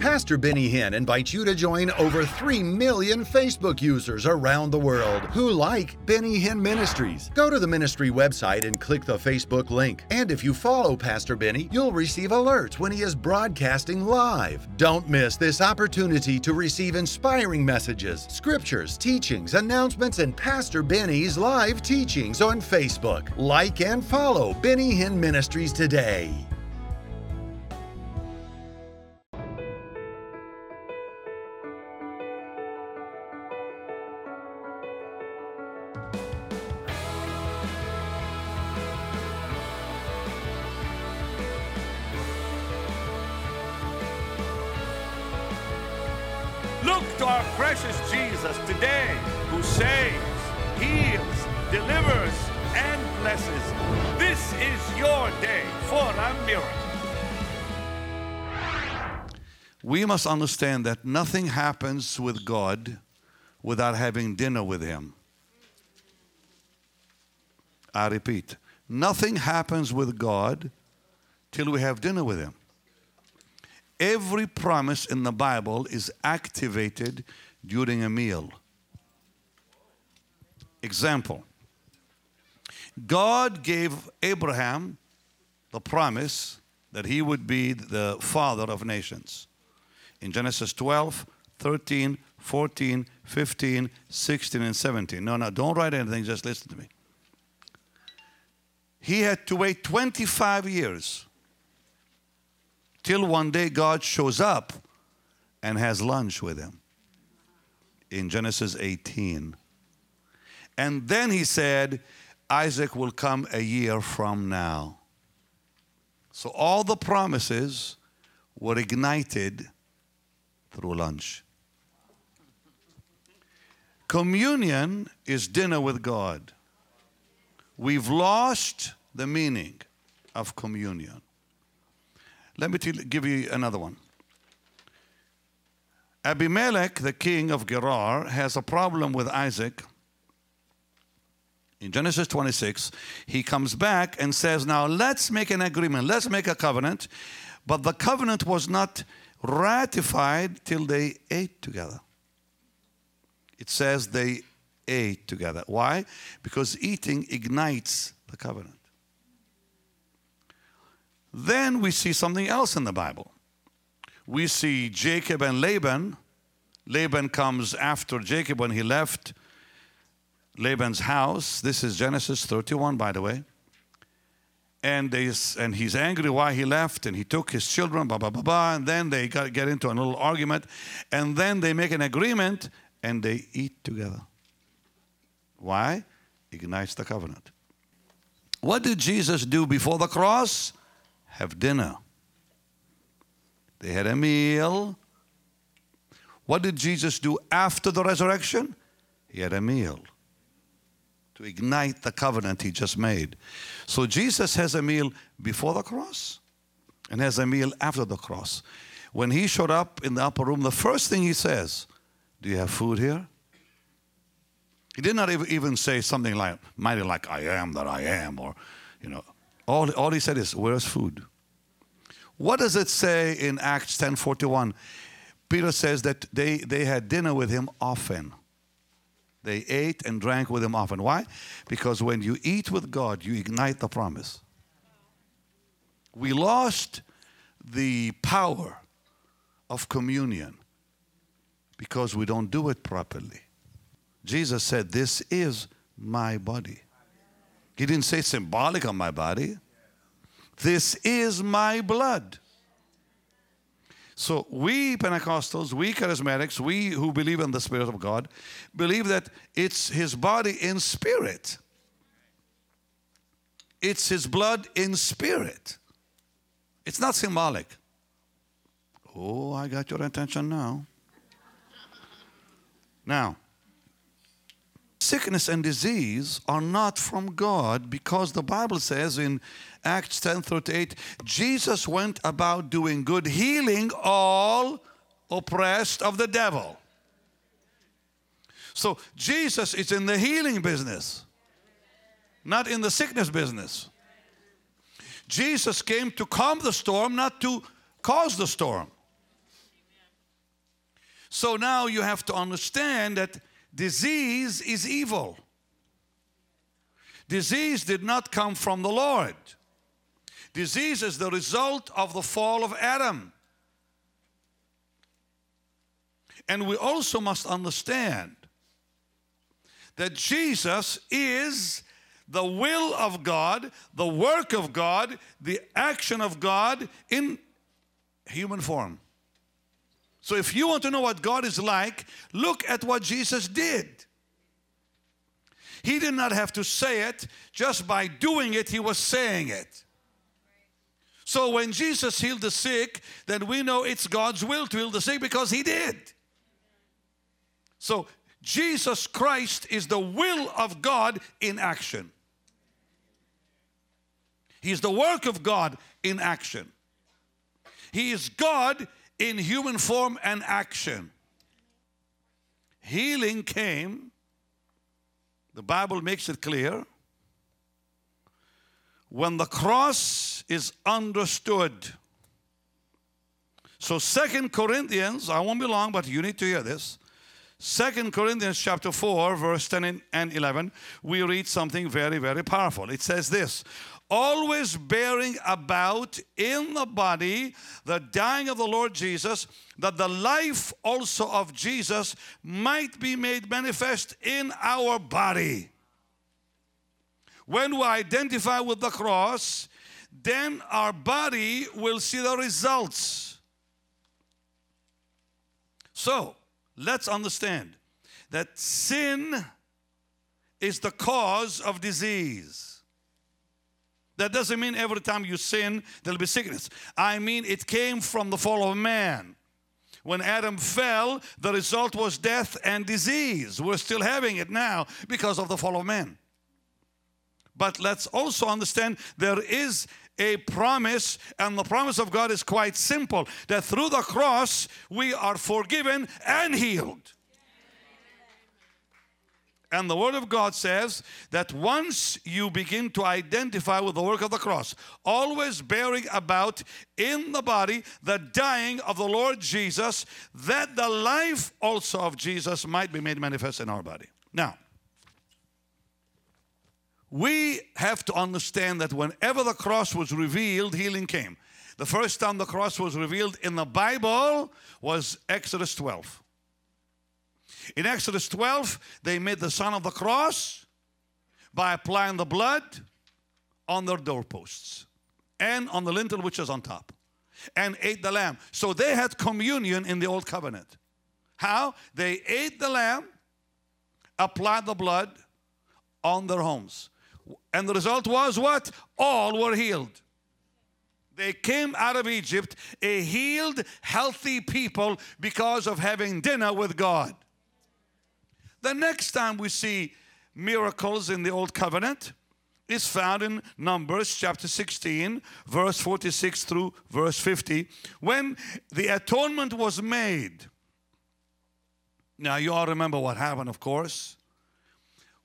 Pastor Benny Hinn invites you to join over 3 million Facebook users around the world who like Benny Hinn Ministries. Go to the ministry website and click the Facebook link. And if you follow Pastor Benny, you'll receive alerts when he is broadcasting live. Don't miss this opportunity to receive inspiring messages, scriptures, teachings, announcements, and Pastor Benny's live teachings on Facebook. Like and follow Benny Hinn Ministries today. Look to our precious Jesus today, who saves, heals, delivers, and blesses. This is your day for a miracle. We must understand that nothing happens with God without having dinner with Him. I repeat, nothing happens with God till we have dinner with Him. Every promise in the Bible is activated during a meal. Example, God gave Abraham the promise that he would be the father of nations. In Genesis 12, 13, 14, 15, 16, and 17. No, don't write anything, just listen to me. He had to wait 25 years. Till one day God shows up and has lunch with him in Genesis 18. And then he said, Isaac will come a year from now. So all the promises were ignited through lunch. Communion is dinner with God. We've lost the meaning of communion. Let me give you another one. Abimelech, the king of Gerar, has a problem with Isaac. In Genesis 26, he comes back and says, now let's make an agreement. Let's make a covenant. But the covenant was not ratified till they ate together. It says they ate together. Why? Because eating ignites the covenant. Then we see something else in the Bible. We see Jacob and Laban. Laban comes after Jacob when he left Laban's house. This is Genesis 31, by the way. And he's angry why he left, and he took his children, blah, blah, blah, blah. And then they get into a little argument. And then they make an agreement, and they eat together. Why? Ignites the covenant. What did Jesus do before the cross? Have dinner. They had a meal. What did Jesus do after the resurrection? He had a meal to ignite the covenant he just made. So Jesus has a meal before the cross and has a meal after the cross. When he showed up in the upper room, the first thing he says, do you have food here? He did not even say something like, mighty like I am that I am, or, you know, all he said is, where's food? What does it say in Acts 10:41? Peter says that they had dinner with him often. They ate and drank with him often. Why? Because when you eat with God, you ignite the promise. We lost the power of communion because we don't do it properly. Jesus said, this is my body. He didn't say symbolic on my body. This is my blood. So we Pentecostals, we charismatics, we who believe in the Spirit of God, believe that it's His body in spirit. It's His blood in spirit. It's not symbolic. Oh, I got your attention now. Now, sickness and disease are not from God, because the Bible says in Acts 10:38, Jesus went about doing good, healing all oppressed of the devil. So Jesus is in the healing business, not in the sickness business. Jesus came to calm the storm, not to cause the storm. So now you have to understand that disease is evil. Disease did not come from the Lord. Disease is the result of the fall of Adam. And we also must understand that Jesus is the will of God, the work of God, the action of God in human form. So if you want to know what God is like, look at what Jesus did. He did not have to say it. Just by doing it, he was saying it. So when Jesus healed the sick, then we know it's God's will to heal the sick because he did. So Jesus Christ is the will of God in action. He is the work of God in action. He is God in human form and action. Healing came, the Bible makes it clear, when the cross is understood. So 2 Corinthians, I won't be long, but you need to hear this. 2 Corinthians chapter 4, verse 10 and 11, we read something very, very powerful. It says this, always bearing about in the body the dying of the Lord Jesus, that the life also of Jesus might be made manifest in our body. When we identify with the cross, then our body will see the results. So, let's understand that sin is the cause of disease. That doesn't mean every time you sin, there'll be sickness. I mean, it came from the fall of man. When Adam fell, the result was death and disease. We're still having it now because of the fall of man. But let's also understand there is a promise, and the promise of God is quite simple, that through the cross we are forgiven and healed. Amen. And the Word of God says that once you begin to identify with the work of the cross, always bearing about in the body the dying of the Lord Jesus, that the life also of Jesus might be made manifest in our body. Now, we have to understand that whenever the cross was revealed, healing came. The first time the cross was revealed in the Bible was Exodus 12. In Exodus 12, they made the sign of the cross by applying the blood on their doorposts and on the lintel which is on top, and ate the lamb. So they had communion in the Old Covenant. How? They ate the lamb, applied the blood on their homes. And the result was what? All were healed. They came out of Egypt a healed, healthy people because of having dinner with God. The next time we see miracles in the Old Covenant is found in Numbers chapter 16, verse 46 through verse 50, when the atonement was made. Now you all remember what happened, of course,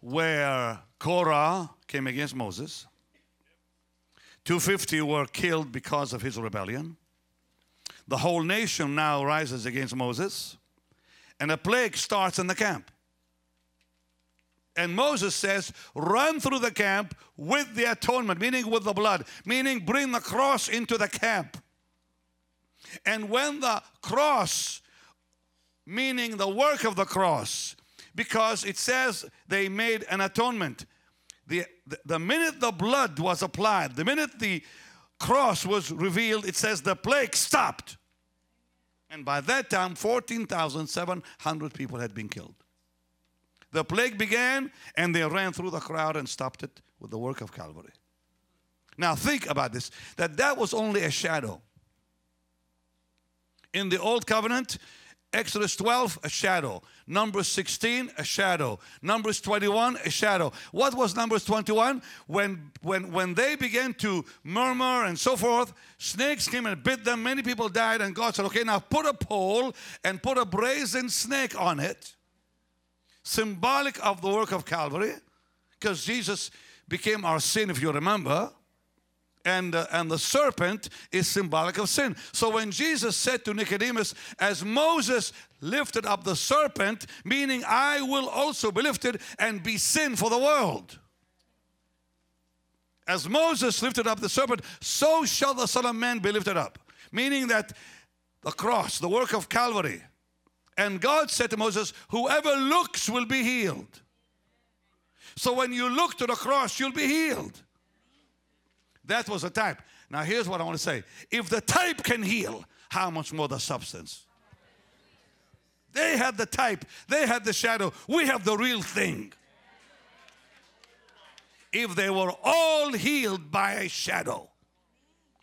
where Korah came against Moses. 250 were killed because of his rebellion. The whole nation now rises against Moses, and a plague starts in the camp. And Moses says, run through the camp with the atonement, meaning with the blood, meaning bring the cross into the camp. And when the cross, meaning the work of the cross, because it says they made an atonement. The minute the blood was applied, the minute the cross was revealed, it says the plague stopped. And by that time, 14,700 people had been killed. The plague began, and they ran through the crowd and stopped it with the work of Calvary. Now think about this, that was only a shadow. In the Old Covenant, Exodus 12, a shadow. Numbers 16, a shadow. Numbers 21, a shadow. What was Numbers 21? When they began to murmur and so forth, snakes came and bit them. Many people died, and God said, okay, now put a pole and put a brazen snake on it, symbolic of the work of Calvary, because Jesus became our sin, if you remember, and the serpent is symbolic of sin. So when Jesus said to Nicodemus, as Moses lifted up the serpent, meaning I will also be lifted and be sin for the world. As Moses lifted up the serpent, so shall the Son of Man be lifted up. Meaning that the cross, the work of Calvary. And God said to Moses, whoever looks will be healed. So when you look to the cross, you'll be healed. That was a type. Now here's what I want to say. If the type can heal, how much more the substance? They had the type. They had the shadow. We have the real thing. If they were all healed by a shadow,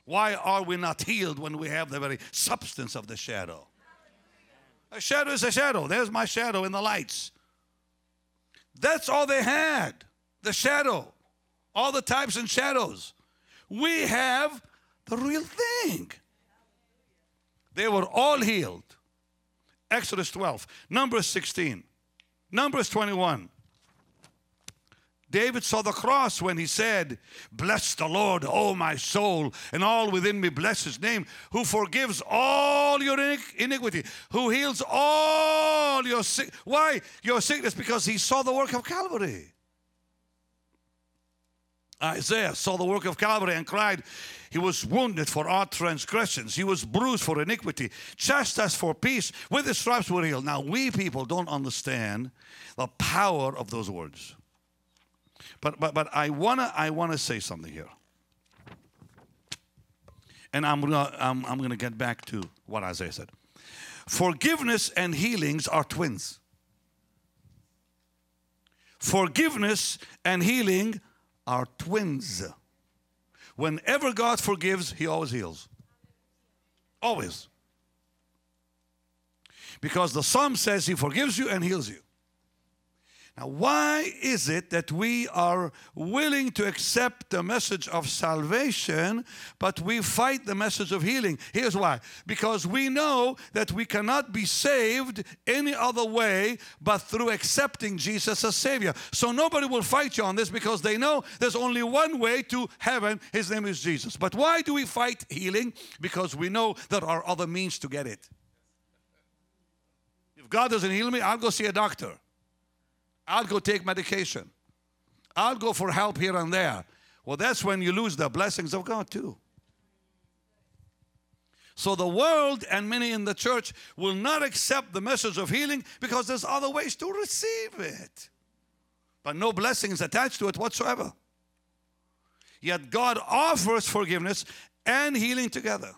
why are we not healed when we have the very substance of the shadow? A shadow is a shadow. There's my shadow in the lights. That's all they had, the shadow, all the types and shadows. We have the real thing. They were all healed. Exodus 12, Numbers 16, Numbers 21. David saw the cross when he said, bless the Lord, O my soul, and all within me bless his name, who forgives all your iniquity, who heals all your sickness. Why? Your sickness, because he saw the work of Calvary. Isaiah saw the work of Calvary and cried, he was wounded for our transgressions. He was bruised for iniquity, chastised for peace. With his stripes we're healed. Now, we people don't understand the power of those words. But I wanna say something here, and I'm gonna get back to what Isaiah said. Forgiveness and healings are twins. Forgiveness and healing are twins. Whenever God forgives, He always heals. Always. Because the Psalm says He forgives you and heals you. Now, why is it that we are willing to accept the message of salvation, but we fight the message of healing? Here's why. Because we know that we cannot be saved any other way but through accepting Jesus as Savior. So nobody will fight you on this because they know there's only one way to heaven. His name is Jesus. But why do we fight healing? Because we know there are other means to get it. If God doesn't heal me, I'll go see a doctor. I'll go take medication. I'll go for help here and there. Well, that's when you lose the blessings of God too. So the world and many in the church will not accept the message of healing because there's other ways to receive it. But no blessings attached to it whatsoever. Yet God offers forgiveness and healing together.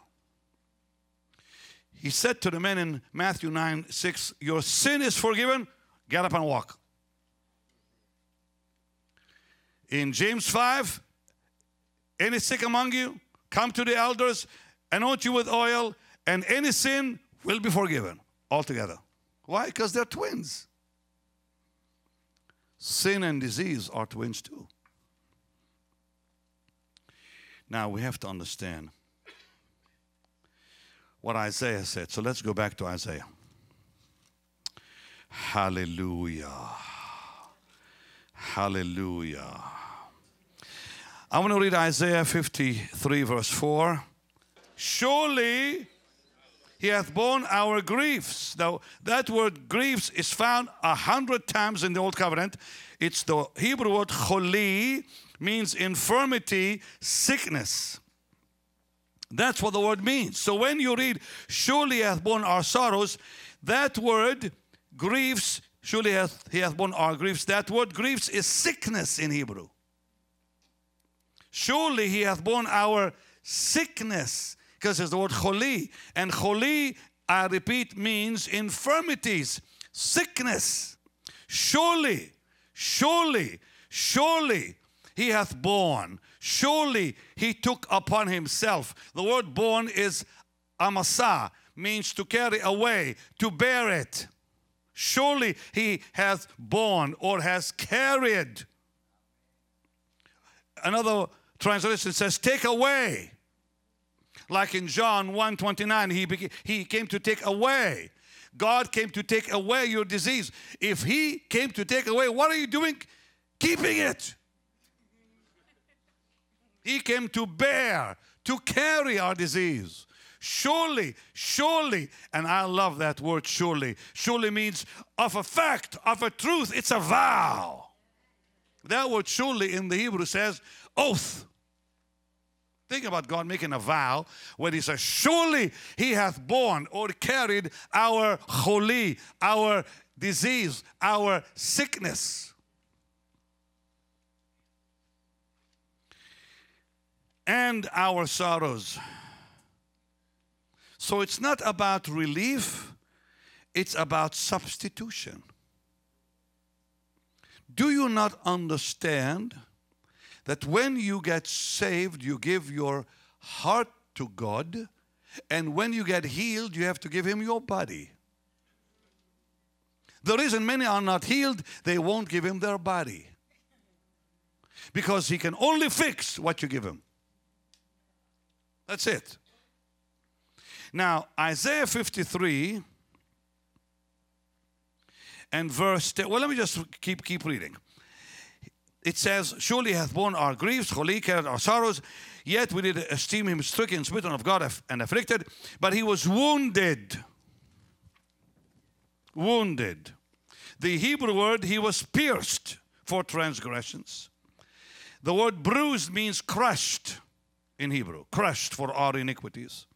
He said to the men in Matthew 9:6, your sin is forgiven, get up and walk. In James 5, any sick among you, come to the elders, anoint you with oil, and any sin will be forgiven altogether. Why? Because they're twins. Sin and disease are twins too. Now we have to understand what Isaiah said. So let's go back to Isaiah. Hallelujah. Hallelujah. I want to read Isaiah 53 verse 4. Surely he hath borne our griefs. Now that word griefs is found 100 times in the Old Covenant. It's the Hebrew word choli, means infirmity, sickness. That's what the word means. So when you read, surely he hath borne our sorrows, that word griefs, surely he hath borne our griefs. That word griefs is sickness in Hebrew. Surely he hath borne our sickness, because it's the word choli. And choli, I repeat, means infirmities, sickness. Surely, surely, surely he hath borne. Surely he took upon himself. The word borne is Amasa, means to carry away, to bear it. Surely he hath borne or has carried. Another translation says, take away. Like in John 1:29, he came to take away. God came to take away your disease. If he came to take away, what are you doing? Keeping it. He came to bear, to carry our disease. Surely, surely, and I love that word surely. Surely means of a fact, of a truth. It's a vow. That word surely in the Hebrew says oath. Think about God making a vow when He says, surely He hath borne or carried our choli, our disease, our sickness. And our sorrows. So it's not about relief, it's about substitution. Do you not understand that when you get saved, you give your heart to God, and when you get healed, you have to give Him your body? The reason many are not healed, they won't give Him their body. Because He can only fix what you give Him. That's it. Now, Isaiah 53 and verse 10. Well, let me just keep reading. It says, surely He hath borne our griefs, choli, carried our sorrows, yet we did esteem Him stricken, smitten of God, and afflicted. But He was wounded. Wounded. The Hebrew word, He was pierced for transgressions. The word bruised means crushed in Hebrew. Crushed for our iniquities.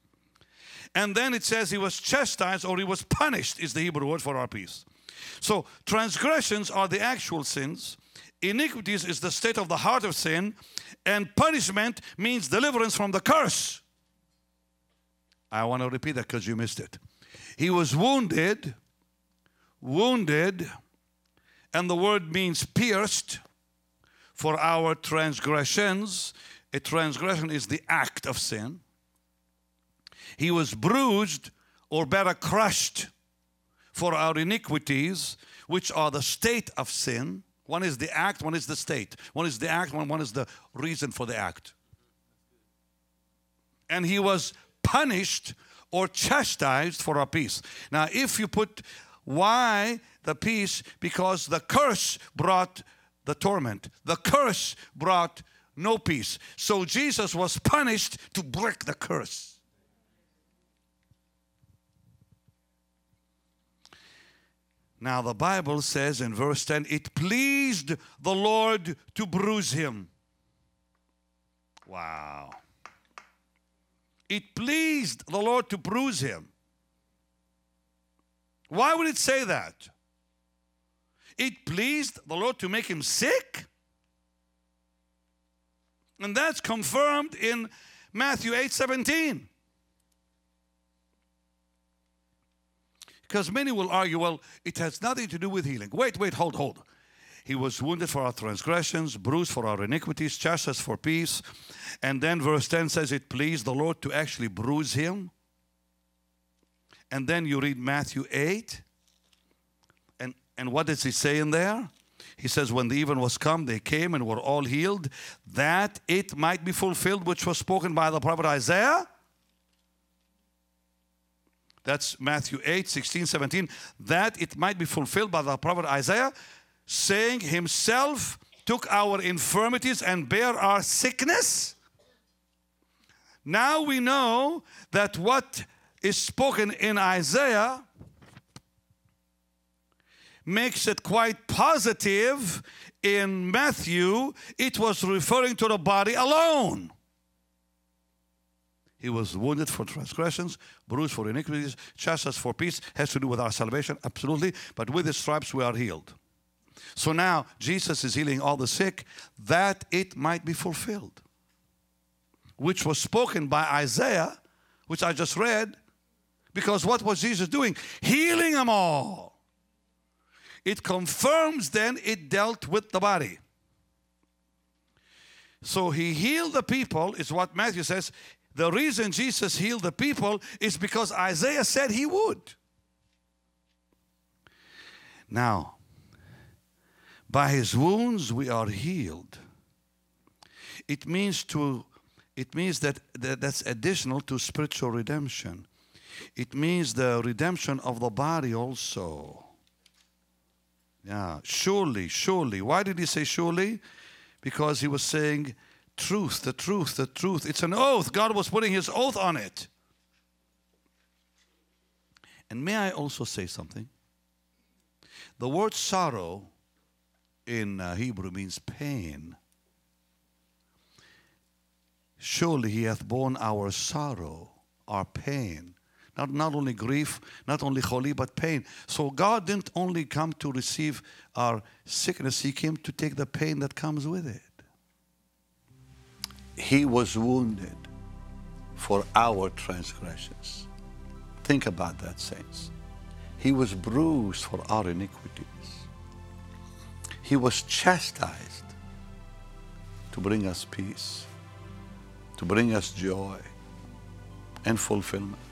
And then it says He was chastised, or He was punished, is the Hebrew word for our peace. So transgressions are the actual sins. Iniquities is the state of the heart of sin. And punishment means deliverance from the curse. I want to repeat that because you missed it. He was wounded. Wounded. And the word means pierced for our transgressions. A transgression is the act of sin. He was bruised, or better crushed, for our iniquities, which are the state of sin. One is the act, one is the state. One is the act, one is the reason for the act. And He was punished or chastised for our peace. Now, if you put why the peace, because the curse brought the torment. The curse brought no peace. So Jesus was punished to break the curse. Now the Bible says in verse 10, it pleased the Lord to bruise Him. Wow. It pleased the Lord to bruise Him. Why would it say that? It pleased the Lord to make Him sick? And that's confirmed in Matthew 8:17. Because many will argue, well, it has nothing to do with healing. Wait, hold. He was wounded for our transgressions, bruised for our iniquities, chastised for peace. And then verse 10 says it pleased the Lord to actually bruise Him. And then you read Matthew 8. And what does He say in there? He says, when the even was come, they came and were all healed, that it might be fulfilled, which was spoken by the prophet Isaiah. That's Matthew 8, 16, 17. That it might be fulfilled by the prophet Isaiah, saying Himself took our infirmities and bare our sickness. Now we know that what is spoken in Isaiah makes it quite positive. In Matthew, it was referring to the body alone. He was wounded for transgressions, bruised for iniquities, chastised for peace. Has to do with our salvation, absolutely. But with His stripes we are healed. So now Jesus is healing all the sick, that it might be fulfilled, which was spoken by Isaiah, which I just read. Because what was Jesus doing? Healing them all. It confirms then it dealt with the body. So He healed the people, is what Matthew says. The reason Jesus healed the people is because Isaiah said He would. Now, by His wounds we are healed. It means that that's additional to spiritual redemption. It means the redemption of the body also. Yeah, surely, surely. Why did He say surely? Because He was saying Truth, the truth, the truth. It's an oath. God was putting his oath on it. And may I also say something? The word sorrow in Hebrew means pain. Surely he hath borne our sorrow, our pain. Not only grief, not only choli, but pain. So God didn't only come to receive our sickness. He came to take the pain that comes with it. He was wounded for our transgressions. Think about that, saints. He was bruised for our iniquities. He was chastised to bring us peace, to bring us joy and fulfillment.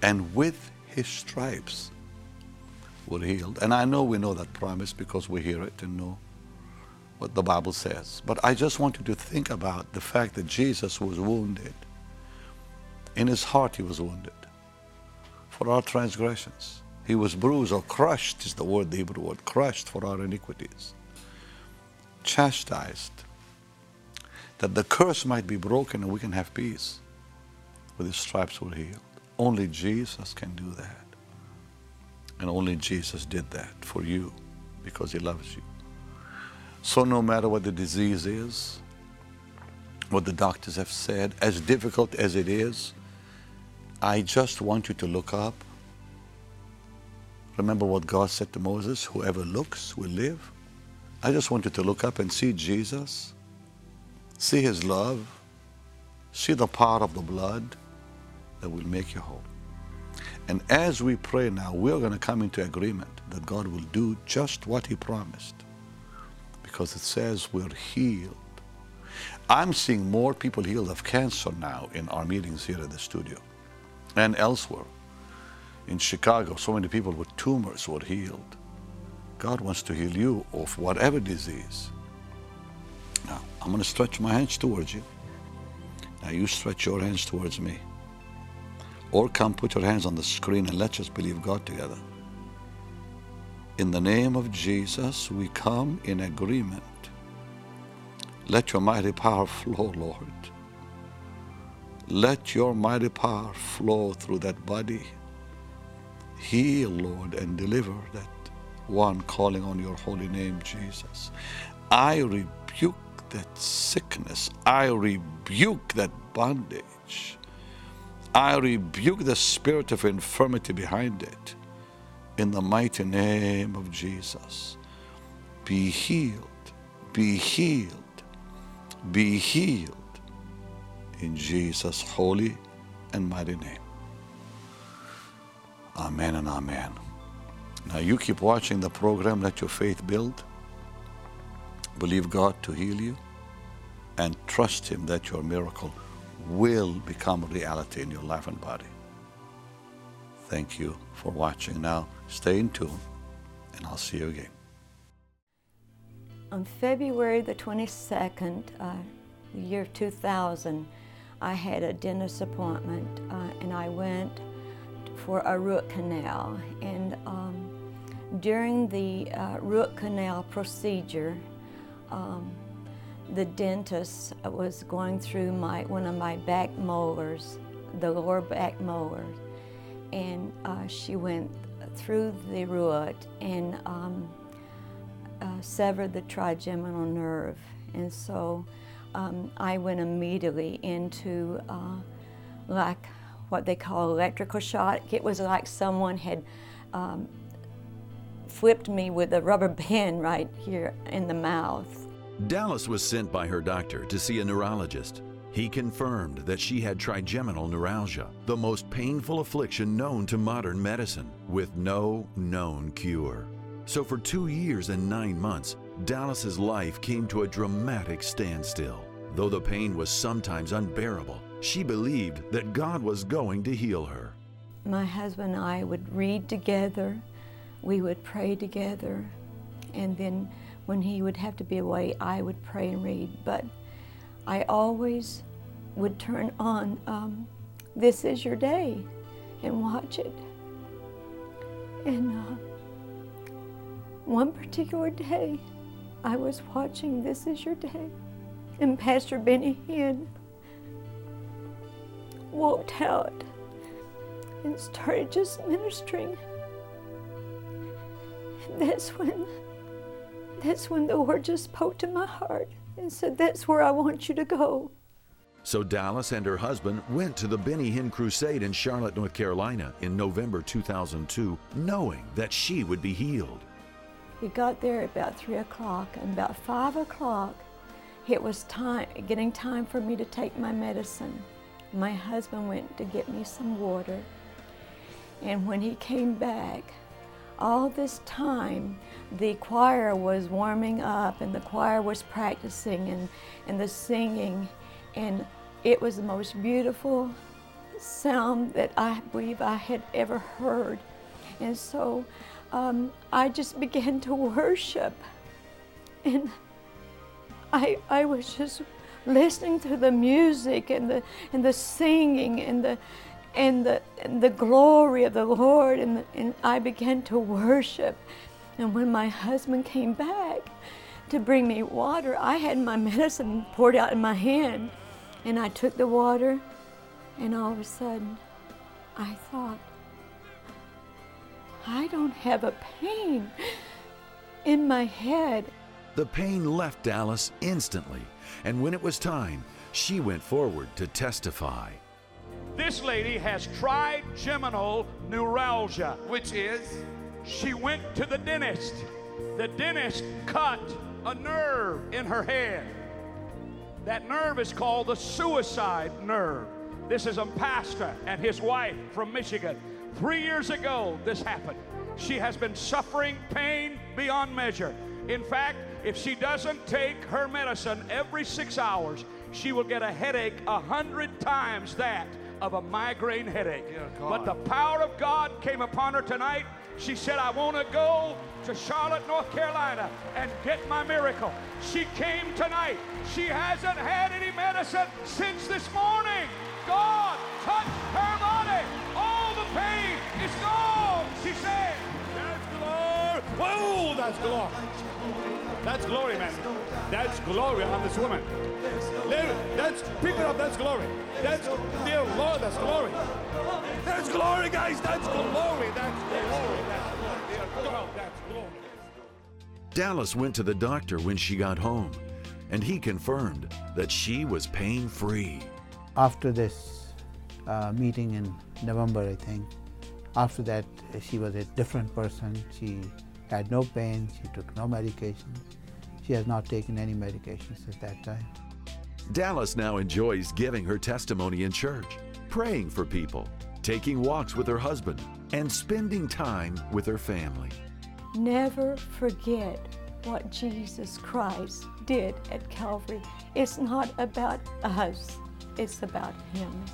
And with his stripes we're healed. And I know we know that promise because we hear it and know what the Bible says. But I just want you to think about the fact that Jesus was wounded. In his heart he was wounded for our transgressions. He was bruised or crushed is the word, the Hebrew word, crushed for our iniquities. Chastised, that the curse might be broken and we can have peace. With his stripes we're healed. Only Jesus can do that. And only Jesus did that for you because he loves you. So no matter what the disease is, what the doctors have said, as difficult as it is, I just want you to look up. Remember what God said to Moses, whoever looks will live. I just want you to look up and see Jesus, see his love, see the power of the blood, that will make you whole. And as we pray now, we're going to come into agreement that God will do just what he promised, because it says we're healed. I'm seeing more people healed of cancer now in our meetings here at the studio and elsewhere. In Chicago, so many people with tumors were healed. God wants to heal you of whatever disease. Now, I'm going to stretch my hands towards you. Now you stretch your hands towards me. Or come put your hands on the screen and let's just believe God together. In the name of Jesus, we come in agreement. Let your mighty power flow, Lord. Let your mighty power flow through that body. Heal, Lord, and deliver that one calling on your holy name, Jesus. I rebuke that sickness. I rebuke that bondage. I rebuke the spirit of infirmity behind it. In the mighty name of Jesus, be healed, be healed, be healed. In Jesus' holy and mighty name. Amen and amen. Now you keep watching the program. Let your faith build. Believe God to heal you and trust him that your miracle will become a reality in your life and body. Thank you for watching. Now, stay in tune, and I'll see you again. On February the 22nd, the year 2000, I had a dentist appointment, and I went for a root canal. And during the root canal procedure, the dentist was going through one of my back molars, the lower back molar, and she went through the root and severed the trigeminal nerve. And so I went immediately into like what they call electrical shock. It was like someone had flipped me with a rubber band right here in the mouth. Dallas was sent by her doctor to see a neurologist. He confirmed that she had trigeminal neuralgia, the most painful affliction known to modern medicine, with no known cure. So for 2 years and 9 months, Dallas's life came to a dramatic standstill. Though the pain was sometimes unbearable, she believed that God was going to heal her. My husband and I would read together, we would pray together, and then when he would have to be away, I would pray and read. But I always would turn on This Is Your Day and watch it. And one particular day, I was watching This Is Your Day. And Pastor Benny Hinn walked out and started just ministering. And that's when the Lord just spoke to my heart and said, that's where I want you to go. So Dallas and her husband went to the Benny Hinn Crusade in Charlotte, North Carolina in November 2002, knowing that she would be healed. We got there about 3 o'clock, and about 5 o'clock, it was getting time for me to take my medicine. My husband went to get me some water, and when he came back, all this time, the choir was warming up, and the choir was practicing and the singing, and it was the most beautiful sound that I believe I had ever heard. And so I just began to worship, and I was just listening to the music and the singing and the glory of the Lord, and I began to worship. And when my husband came back to bring me water, I had my medicine poured out in my hand, and I took the water, and all of a sudden I thought, I don't have a pain in my head. The pain left Dallas instantly, and when it was time, she went forward to testify. This lady has trigeminal neuralgia, which is she went to the dentist. The dentist cut a nerve in her head. That nerve is called the suicide nerve. This is a pastor and his wife from Michigan. 3 years ago, this happened. She has been suffering pain beyond measure. In fact, if she doesn't take her medicine every 6 hours, she will get a headache 100 times that of a migraine headache. But the power of God came upon her tonight. She said, I want to go to Charlotte, North Carolina and get my miracle. She came tonight. She hasn't had any medicine since this morning. God touched her body. All the pain is gone. She said, that's glory. Whoa, that's glory. That's glory, man. That's glory on this woman. That's pick it up. That's glory. That's dear Lord. That's glory. That's glory, guys. That's glory. That's glory. That's glory. That's glory. Dallas went to the doctor when she got home, and he confirmed that she was pain-free. After this meeting in November, I think, after that she was a different person. She had no pain. She took no medication. She has not taken any medications at that time. Dallas now enjoys giving her testimony in church, praying for people, taking walks with her husband, and spending time with her family. Never forget what Jesus Christ did at Calvary. It's not about us, it's about Him.